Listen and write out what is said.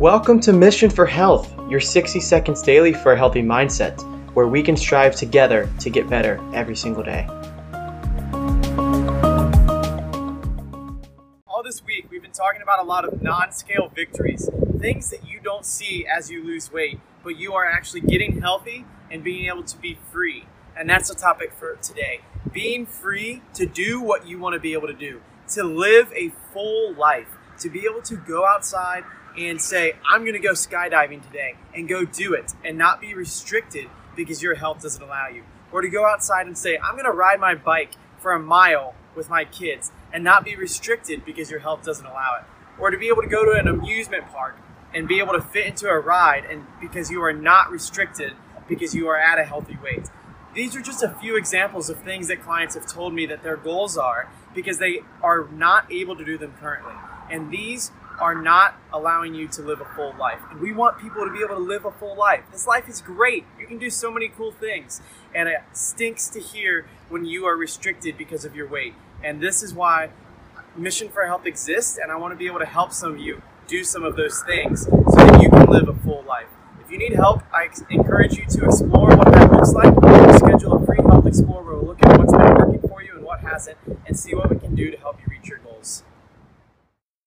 Welcome to Mission for Health, your 60 seconds daily for a healthy mindset, where we can strive together to get better every single day. All this week, we've been talking about a lot of non-scale victories, things that you don't see as you lose weight, but you are actually getting healthy and being able to be free. And that's the topic for today. Being free to do what you want to be able to do, to live a full life, to be able to go outside and say, I'm gonna go skydiving today and go do it and not be restricted because your health doesn't allow you. Or to go outside and say, I'm gonna ride my bike for a mile with my kids and not be restricted because your health doesn't allow it. Or to be able to go to an amusement park and be able to fit into a ride and because you are not restricted because you are at a healthy weight. These are just a few examples of things that clients have told me that their goals are because they are not able to do them currently. And these are not allowing you to live a full life. And we want people to be able to live a full life. This life is great. You can do so many cool things. And it stinks to hear when you are restricted because of your weight. And this is why Mission for Health exists, and I want to be able to help some of you do some of those things so that you can live a full life. If you need help, I encourage you to explore what that looks like. We'll schedule a free health explore where we'll look at what's been working for you and what hasn't and see what we can do to help you